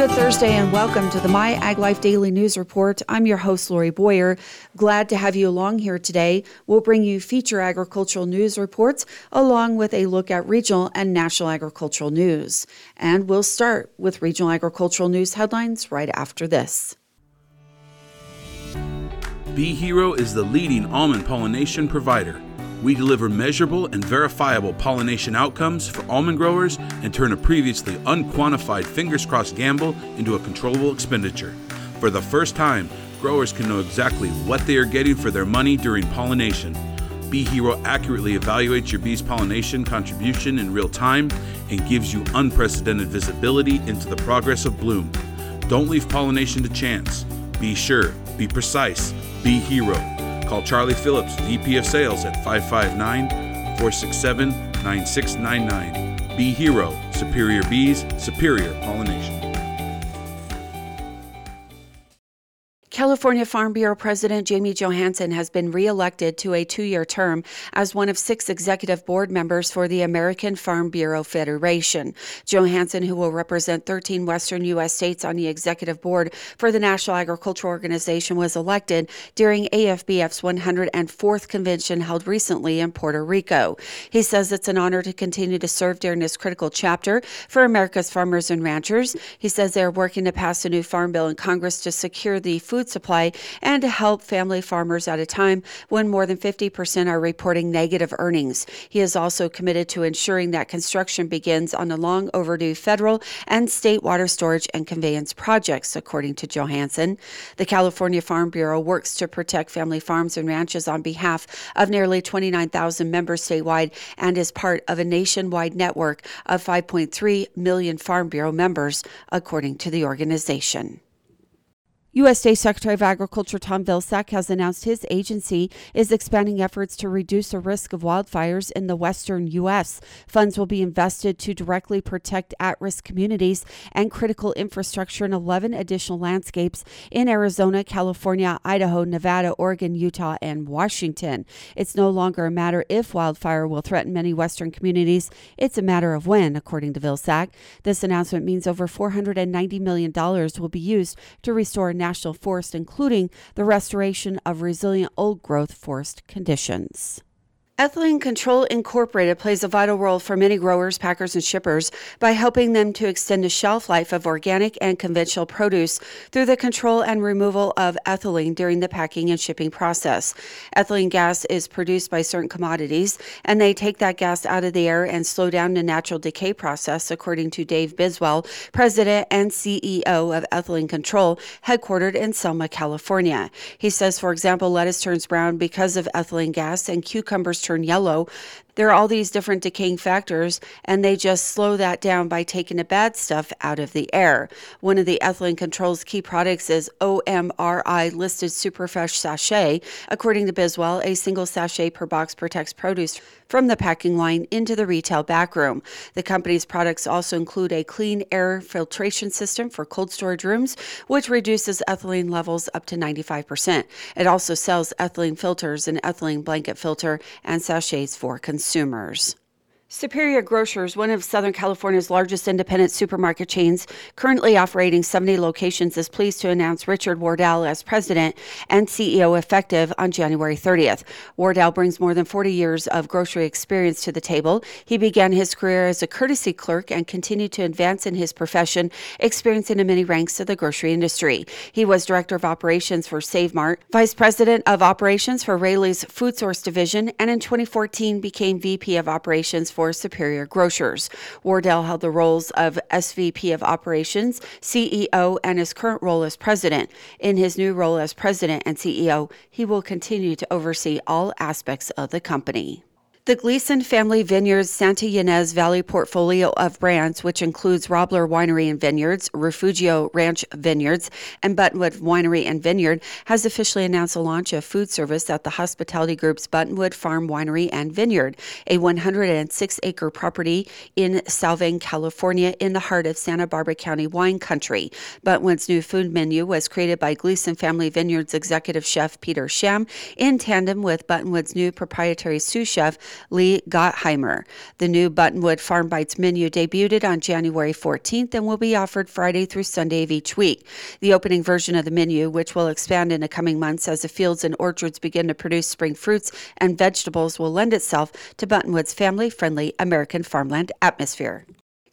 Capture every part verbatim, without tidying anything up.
Good Thursday and welcome to the My Ag Life Daily News Report. I'm your host, Lori Boyer. Glad to have you along here today. We'll bring you feature agricultural news reports along with a look at regional and national agricultural news. And we'll start with regional agricultural news headlines right after this. Bee Hero is the leading almond pollination provider. We deliver measurable and verifiable pollination outcomes for almond growers and turn a previously unquantified fingers crossed gamble into a controllable expenditure. For the first time, growers can know exactly what they are getting for their money during pollination. Bee Hero accurately evaluates your bee's pollination contribution in real time and gives you unprecedented visibility into the progress of bloom. Don't leave pollination to chance. Be sure, be precise, Bee Hero. Call Charlie Phillips, V P of Sales, at five five nine, four six seven, nine six nine nine. Bee Hero, superior bees, superior pollination. California Farm Bureau President Jamie Johansson has been reelected to a two-year term as one of six executive board members for the American Farm Bureau Federation. Johansson, who will represent thirteen western U S states on the executive board for the National Agricultural Organization, was elected during A F B F's one hundred fourth convention held recently in Puerto Rico. He says it's an honor to continue to serve during this critical chapter for America's farmers and ranchers. He says they are working to pass a new farm bill in Congress to secure the food supply and to help family farmers at a time when more than fifty percent are reporting negative earnings. He is also committed to ensuring that construction begins on the long overdue federal and state water storage and conveyance projects, according to Johansson. The California Farm Bureau works to protect family farms and ranches on behalf of nearly twenty-nine thousand members statewide and is part of a nationwide network of five point three million Farm Bureau members, according to the organization. U S D A Secretary of Agriculture Tom Vilsack has announced his agency is expanding efforts to reduce the risk of wildfires in the western U S. Funds will be invested to directly protect at-risk communities and critical infrastructure in eleven additional landscapes in Arizona, California, Idaho, Nevada, Oregon, Utah, and Washington. It's no longer a matter if wildfire will threaten many western communities. It's a matter of when, according to Vilsack. This announcement means over four hundred ninety million dollars will be used to restore national forest, including the restoration of resilient old growth forest conditions. Ethylene Control Incorporated plays a vital role for many growers, packers, and shippers by helping them to extend the shelf life of organic and conventional produce through the control and removal of ethylene during the packing and shipping process. Ethylene gas is produced by certain commodities, and they take that gas out of the air and slow down the natural decay process, according to Dave Biswell, president and C E O of Ethylene Control, headquartered in Selma, California. He says, for example, lettuce turns brown because of ethylene gas and cucumbers turn turn yellow. There are all these different decaying factors, and they just slow that down by taking the bad stuff out of the air. One of the Ethylene Control's key products is O M R I-listed Superfresh Sachet. According to Biswell, a single sachet per box protects produce from the packing line into the retail backroom. The company's products also include a clean air filtration system for cold storage rooms, which reduces ethylene levels up to ninety-five percent. It also sells ethylene filters, an ethylene blanket filter, and sachets for consumers. consumers. Superior Grocers, one of Southern California's largest independent supermarket chains, currently operating seventy locations, is pleased to announce Richard Wardell as president and C E O effective on January thirtieth. Wardell brings more than forty years of grocery experience to the table. He began his career as a courtesy clerk and continued to advance in his profession, experiencing the many ranks of the grocery industry. He was director of operations for Save Mart, vice president of operations for Raley's Food Source Division, and in twenty fourteen became V P of operations for for Superior Grocers. Wardell held the roles of S V P of Operations, C E O, and his current role as president. In his new role as president and C E O, he will continue to oversee all aspects of the company. The Gleason Family Vineyards Santa Ynez Valley portfolio of brands, which includes Robler Winery and Vineyards, Refugio Ranch Vineyards, and Buttonwood Winery and Vineyard, has officially announced the launch of food service at the hospitality group's Buttonwood Farm Winery and Vineyard, a one hundred six acre property in Salvain, California, in the heart of Santa Barbara County wine country. Buttonwood's new food menu was created by Gleason Family Vineyards executive chef Peter Sham in tandem with Buttonwood's new proprietary sous chef Lee Gottheimer. The new Buttonwood Farm Bites menu debuted on January fourteenth and will be offered Friday through Sunday of each week. The opening version of the menu, which will expand in the coming months as the fields and orchards begin to produce spring fruits and vegetables, will lend itself to Buttonwood's family-friendly American farmland atmosphere.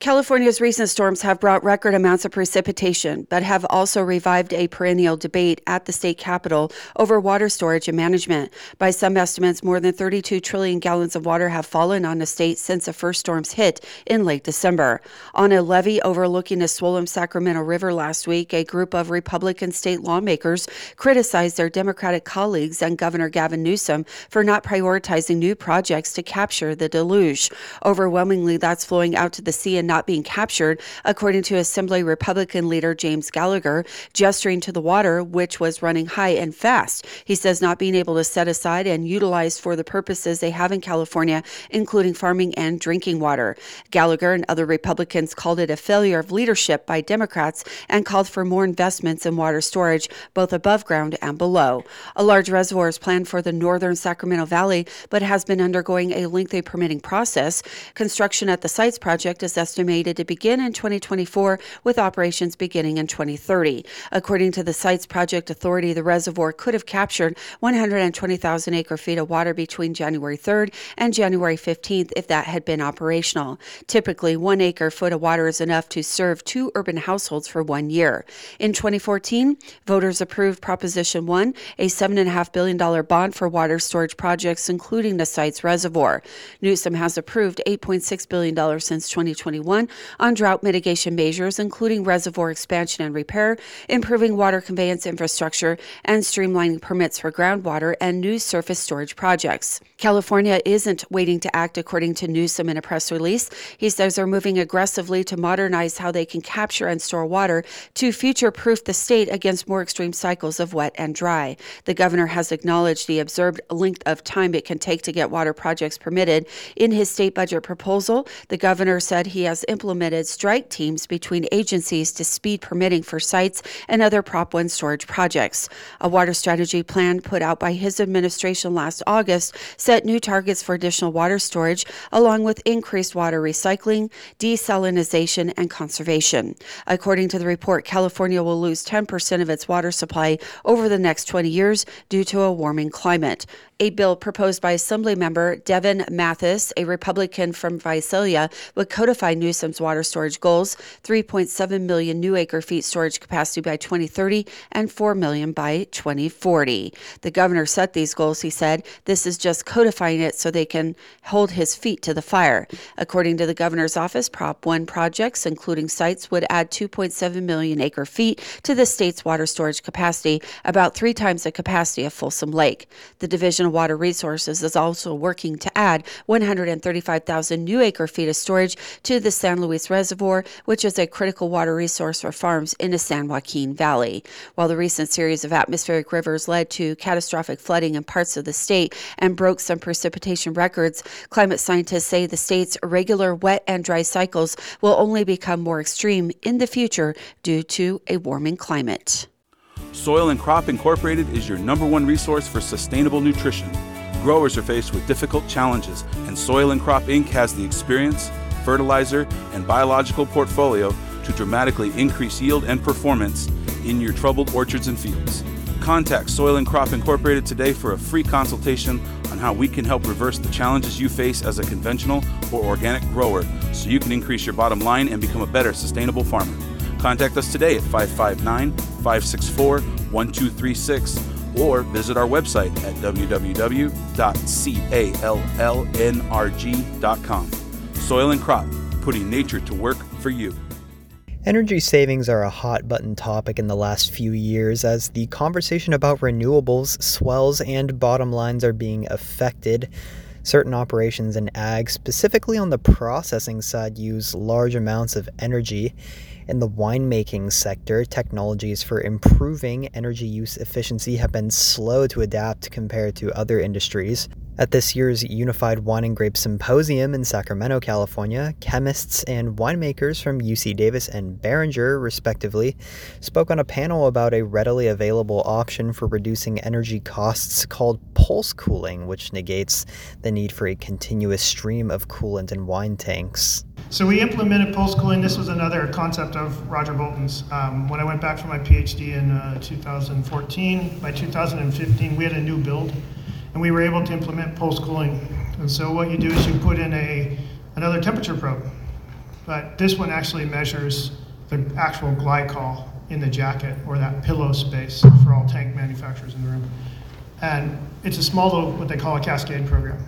California's recent storms have brought record amounts of precipitation, but have also revived a perennial debate at the state capitol over water storage and management. By some estimates, more than thirty-two trillion gallons of water have fallen on the state since the first storms hit in late December. On a levee overlooking the swollen Sacramento River last week, a group of Republican state lawmakers criticized their Democratic colleagues and Governor Gavin Newsom for not prioritizing new projects to capture the deluge. Overwhelmingly, that's flowing out to the sea and not being captured, according to Assembly Republican leader James Gallagher, gesturing to the water, which was running high and fast. He says not being able to set aside and utilize for the purposes they have in California, including farming and drinking water. Gallagher and other Republicans called it a failure of leadership by Democrats and called for more investments in water storage, both above ground and below. A large reservoir is planned for the northern Sacramento Valley, but has been undergoing a lengthy permitting process. Construction at the site's project is estimated Estimated to begin in twenty twenty-four, with operations beginning in twenty thirty. According to the site's project authority, the reservoir could have captured one hundred twenty thousand acre-feet of water between January third and January fifteenth if that had been operational. Typically, one acre-foot of water is enough to serve two urban households for one year. In twenty fourteen, voters approved Proposition one, a seven point five billion dollars bond for water storage projects, including the site's reservoir. Newsom has approved eight point six billion dollars since twenty twenty-one on drought mitigation measures, including reservoir expansion and repair, improving water conveyance infrastructure, and streamlining permits for groundwater and new surface storage projects. California isn't waiting to act, according to Newsom in a press release. He says they're moving aggressively to modernize how they can capture and store water to future-proof the state against more extreme cycles of wet and dry. The governor has acknowledged the observed length of time it can take to get water projects permitted. In his state budget proposal, the governor said he has implemented strike teams between agencies to speed permitting for sites and other Prop one storage projects. A water strategy plan put out by his administration last August set new targets for additional water storage, along with increased water recycling, desalinization, and conservation. According to the report, California will lose ten percent of its water supply over the next twenty years due to a warming climate. A bill proposed by Assemblymember Devin Mathis, a Republican from Visalia, would codify Newsom's water storage goals: three point seven million new acre-feet storage capacity by twenty thirty and four million by twenty forty. The governor set these goals, he said. This is just codifying it so they can hold his feet to the fire. According to the governor's office, Prop one projects, including sites, would add two point seven million acre-feet to the state's water storage capacity, about three times the capacity of Folsom Lake. The division Water Resources is also working to add one hundred thirty-five thousand new acre-feet of storage to the San Luis Reservoir, which is a critical water resource for farms in the San Joaquin Valley. While the recent series of atmospheric rivers led to catastrophic flooding in parts of the state and broke some precipitation records, climate scientists say the state's regular wet and dry cycles will only become more extreme in the future due to a warming climate. Soil and Crop Incorporated is your number one resource for sustainable nutrition. Growers are faced with difficult challenges, and Soil and Crop Incorporated has the experience, fertilizer, and biological portfolio to dramatically increase yield and performance in your troubled orchards and fields. Contact Soil and Crop Incorporated today for a free consultation on how we can help reverse the challenges you face as a conventional or organic grower so you can increase your bottom line and become a better sustainable farmer. Contact us today at five five nine, five six four, one two three six or visit our website at w w w dot callnrg dot com. Soil and Crop, putting nature to work for you. Energy savings are a hot-button topic in the last few years as the conversation about renewables swells and bottom lines are being affected. Certain operations in ag, specifically on the processing side, use large amounts of energy. In the winemaking sector, technologies for improving energy use efficiency have been slow to adapt compared to other industries. At this year's Unified Wine and Grape Symposium in Sacramento, California, chemists and winemakers from U C Davis and Beringer, respectively, spoke on a panel about a readily available option for reducing energy costs called pulse cooling, which negates the need for a continuous stream of coolant in wine tanks. So we implemented pulse cooling. This was another concept of Roger Bolton's. Um, when I went back for my PhD in uh, two thousand fourteen, by two thousand fifteen, we had a new build. And we were able to implement pulse cooling. And so what you do is you put in a another temperature probe, but this one actually measures the actual glycol in the jacket, or that pillow space for all tank manufacturers in the room. And it's a small little, what they call a cascade program.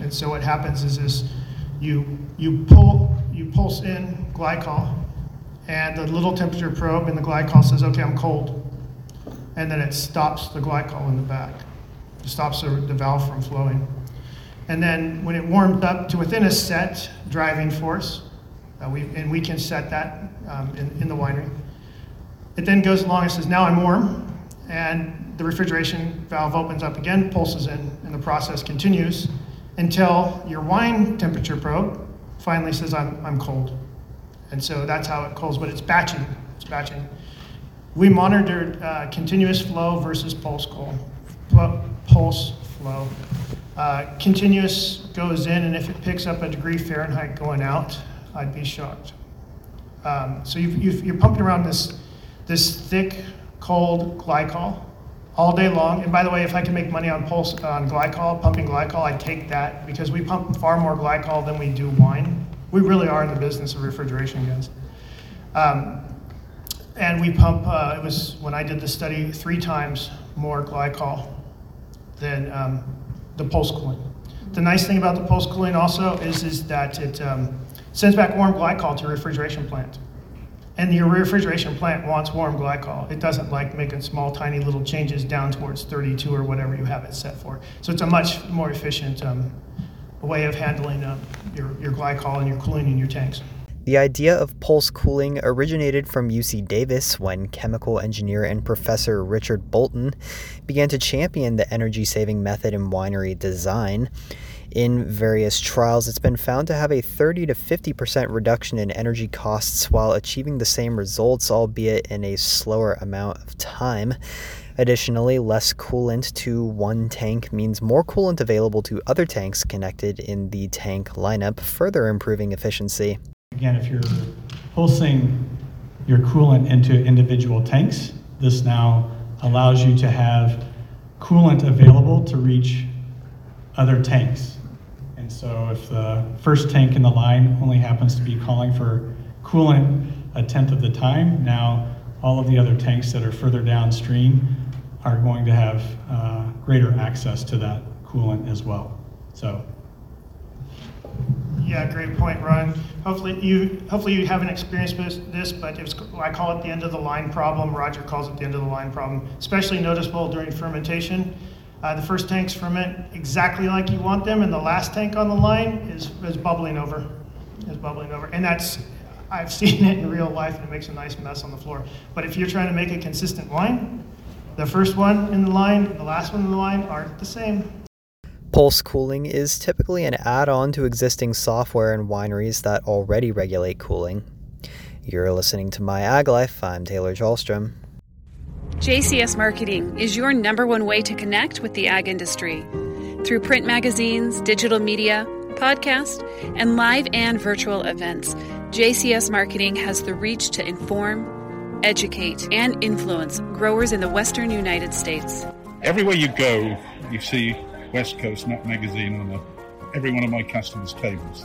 And so what happens is this, you you pull you pulse in glycol, and the little temperature probe in the glycol says, okay, I'm cold. And then it stops the glycol in the back. Stops the, the valve from flowing. And then when it warmed up to within a set driving force, uh, we, and we can set that um, in, in the winery, it then goes along and says, now I'm warm, and the refrigeration valve opens up again, pulses in, and the process continues until your wine temperature probe finally says, I'm, I'm cold. And so that's how it cools, but it's batching, it's batching. We monitored uh, continuous flow versus pulse cool. Pulse flow. Uh, continuous goes in, and if it picks up a degree Fahrenheit going out, I'd be shocked. Um, so you've, you've, you're pumping around this this thick, cold glycol all day long. And by the way, if I can make money on pulse on glycol, pumping glycol, I'd take that, because we pump far more glycol than we do wine. We really are in the business of refrigeration, guys. Um, and we pump, uh, it was when I did the study, three times more glycol than um, the pulse cooling. The nice thing about the pulse cooling also is, is that it um, sends back warm glycol to your refrigeration plant. And your refrigeration plant wants warm glycol. It doesn't like making small, tiny little changes down towards thirty-two or whatever you have it set for. So it's a much more efficient um, way of handling uh, your, your glycol and your cooling in your tanks. The idea of pulse cooling originated from U C Davis when chemical engineer and professor Richard Bolton began to champion the energy-saving method in winery design. In various trials, it's been found to have a thirty to fifty percent reduction in energy costs while achieving the same results, albeit in a slower amount of time. Additionally, less coolant to one tank means more coolant available to other tanks connected in the tank lineup, further improving efficiency. Again, if you're pulsing your coolant into individual tanks, this now allows you to have coolant available to reach other tanks. And so if the first tank in the line only happens to be calling for coolant a tenth of the time, now all of the other tanks that are further downstream are going to have uh, greater access to that coolant as well. So. Yeah, great point, Ryan. Hopefully you hopefully you haven't experienced this, but it's, I call it the end of the line problem. Roger calls it the end of the line problem. Especially noticeable during fermentation. Uh, the first tanks ferment exactly like you want them, and the last tank on the line is, is bubbling over, is bubbling over. And that's, I've seen it in real life, and it makes a nice mess on the floor. But if you're trying to make a consistent wine, the first one in the line and the last one in the line aren't the same. Pulse cooling is typically an add-on to existing software in wineries that already regulate cooling. You're listening to MyAgLife. I'm Taylor Jolstrom. J C S Marketing is your number one way to connect with the ag industry. Through print magazines, digital media, podcasts, and live and virtual events, J C S Marketing has the reach to inform, educate, and influence growers in the Western United States. Everywhere you go, you see West Coast Nut Magazine on a, every one of my customers' tables.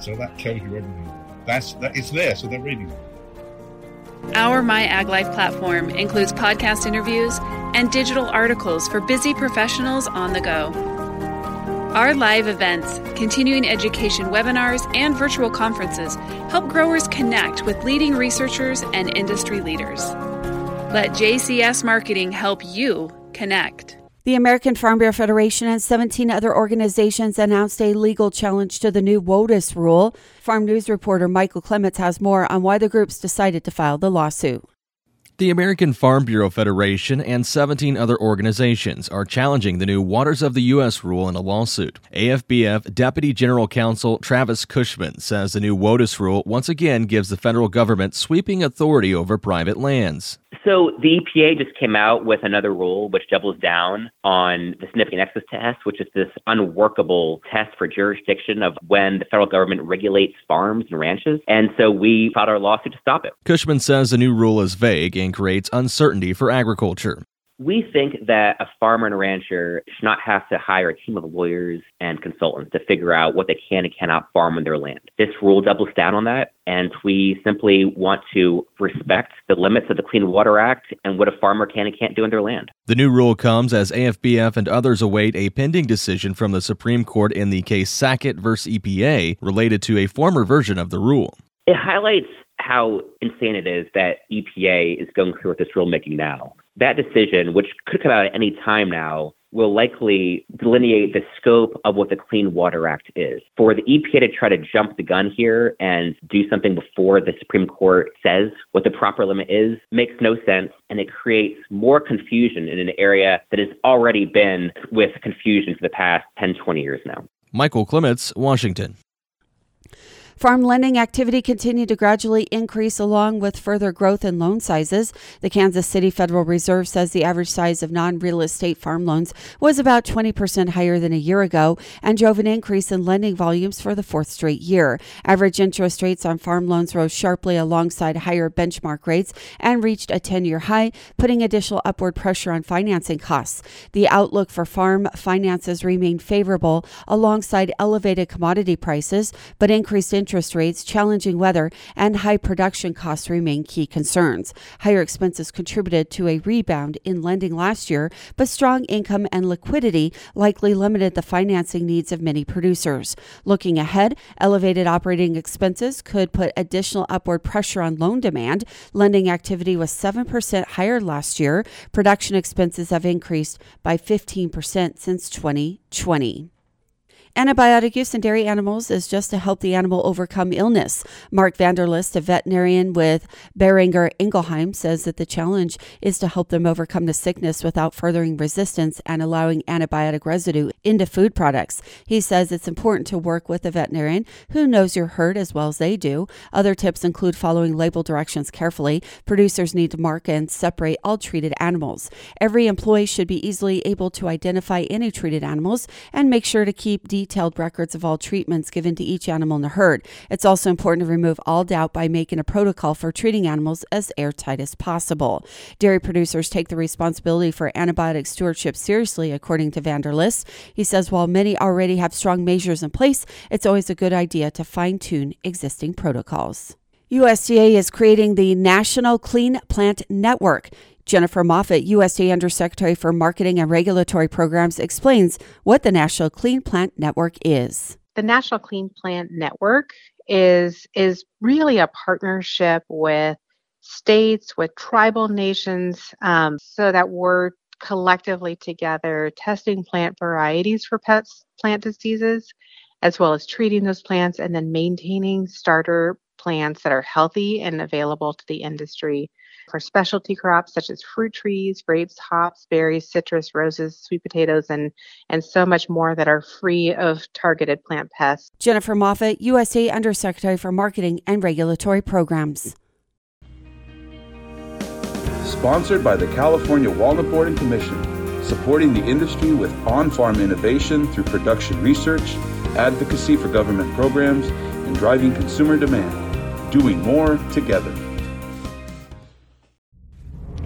So that tells you everything. That's that it's there, so they're reading it. Our MyAgLife platform includes podcast interviews and digital articles for busy professionals on the go. Our live events, continuing education webinars, and virtual conferences help growers connect with leading researchers and industry leaders. Let J C S Marketing help you connect. The American Farm Bureau Federation and seventeen other organizations announced a legal challenge to the new WOTUS rule. Farm News reporter Michael Clements has more on why the groups decided to file the lawsuit. The American Farm Bureau Federation and seventeen other organizations are challenging the new Waters of the U S rule in a lawsuit. A F B F Deputy General Counsel Travis Cushman says the new WOTUS rule once again gives the federal government sweeping authority over private lands. So the E P A just came out with another rule which doubles down on the significant nexus test, which is this unworkable test for jurisdiction of when the federal government regulates farms and ranches. And so we filed our lawsuit to stop it. Cushman says the new rule is vague and creates uncertainty for agriculture. We think that a farmer and a rancher should not have to hire a team of lawyers and consultants to figure out what they can and cannot farm on their land. This rule doubles down on that, and we simply want to respect the limits of the Clean Water Act and what a farmer can and can't do on their land. The new rule comes as A F B F and others await a pending decision from the Supreme Court in the case Sackett versus E P A related to a former version of the rule. It highlights how insane it is that E P A is going through with this rulemaking now. That decision, which could come out at any time now, will likely delineate the scope of what the Clean Water Act is. For the E P A to try to jump the gun here and do something before the Supreme Court says what the proper limit is makes no sense, and it creates more confusion in an area that has already been with confusion for the past ten, twenty years now. Michael Clements, Washington. Farm lending activity continued to gradually increase along with further growth in loan sizes. The Kansas City Federal Reserve says the average size of non-real estate farm loans was about twenty percent higher than a year ago and drove an increase in lending volumes for the fourth straight year. Average interest rates on farm loans rose sharply alongside higher benchmark rates and reached a ten-year high, putting additional upward pressure on financing costs. The outlook for farm finances remained favorable alongside elevated commodity prices, but increased interest Interest rates, challenging weather, and high production costs remain key concerns. Higher expenses contributed to a rebound in lending last year, but strong income and liquidity likely limited the financing needs of many producers. Looking ahead, elevated operating expenses could put additional upward pressure on loan demand. Lending activity was seven percent higher last year. Production expenses have increased by fifteen percent since twenty twenty. Antibiotic use in dairy animals is just to help the animal overcome illness. Mark Vanderlist, a veterinarian with Boehringer Ingelheim, says that the challenge is to help them overcome the sickness without furthering resistance and allowing antibiotic residue into food products. He says it's important to work with a veterinarian who knows your herd as well as they do. Other tips include following label directions carefully. Producers need to mark and separate all treated animals. Every employee should be easily able to identify any treated animals and make sure to keep details detailed records of all treatments given to each animal in the herd. It's also important to remove all doubt by making a protocol for treating animals as airtight as possible. Dairy producers take the responsibility for antibiotic stewardship seriously, according to Vanderlist. He says while many already have strong measures in place, it's always a good idea to fine-tune existing protocols. U S D A is creating the National Clean Plant Network. Jennifer Moffitt, U S D A Undersecretary for Marketing and Regulatory Programs, explains what the National Clean Plant Network is. The National Clean Plant Network is, is really a partnership with states, with tribal nations, um, so that we're collectively together testing plant varieties for pest plant diseases, as well as treating those plants and then maintaining starter plants that are healthy and available to the industry. For specialty crops such as fruit trees, grapes, hops, berries, citrus, roses, sweet potatoes, and, and so much more that are free of targeted plant pests. Jennifer Moffitt, U S D A Undersecretary for Marketing and Regulatory Programs. Sponsored by the California Walnut Board and Commission, supporting the industry with on-farm innovation through production research, advocacy for government programs, and driving consumer demand. Doing more together.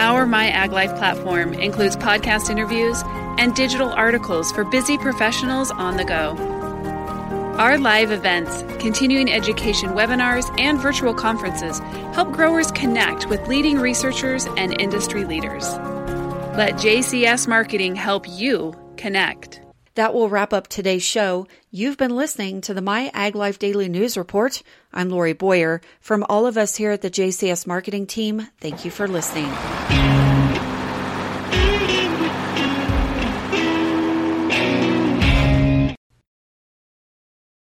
Our MyAgLife platform includes podcast interviews and digital articles for busy professionals on the go. Our live events, continuing education webinars, and virtual conferences help growers connect with leading researchers and industry leaders. Let J C S Marketing help you connect. That will wrap up today's show. You've been listening to the My Ag Life Daily News Report. I'm Lori Boyer. From all of us here at the J C S Marketing team, thank you for listening.